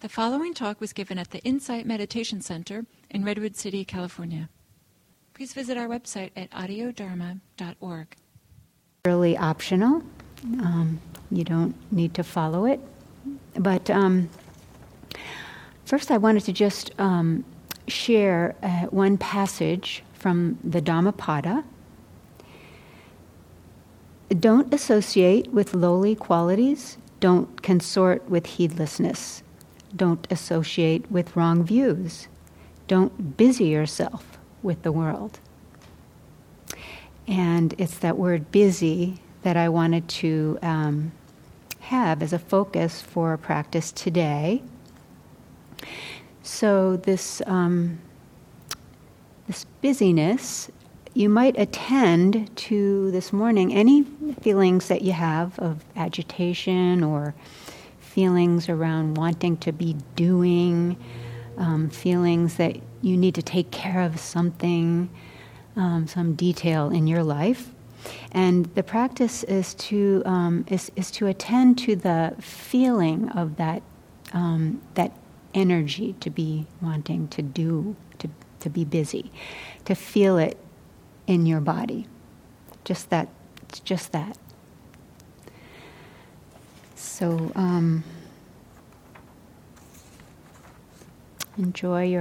The following talk was given at the Insight Meditation Center in Redwood City, California. Please visit our website at audiodharma.org. Really optional. You don't need to follow it. But first I wanted to just share one passage from the Dhammapada. Don't associate with lowly qualities. Don't consort with heedlessness. Don't associate with wrong views. Don't busy yourself with the world. And it's that word busy that I wanted to have as a focus for practice today. So this busyness, you might attend to this morning any feelings that you have of agitation or feelings around wanting to be doing, feelings that you need to take care of something, some detail in your life. And the practice is to is to attend to the feeling of that that energy to be wanting to do, to be busy, to feel it in your body. Just that. It's just that. So enjoy your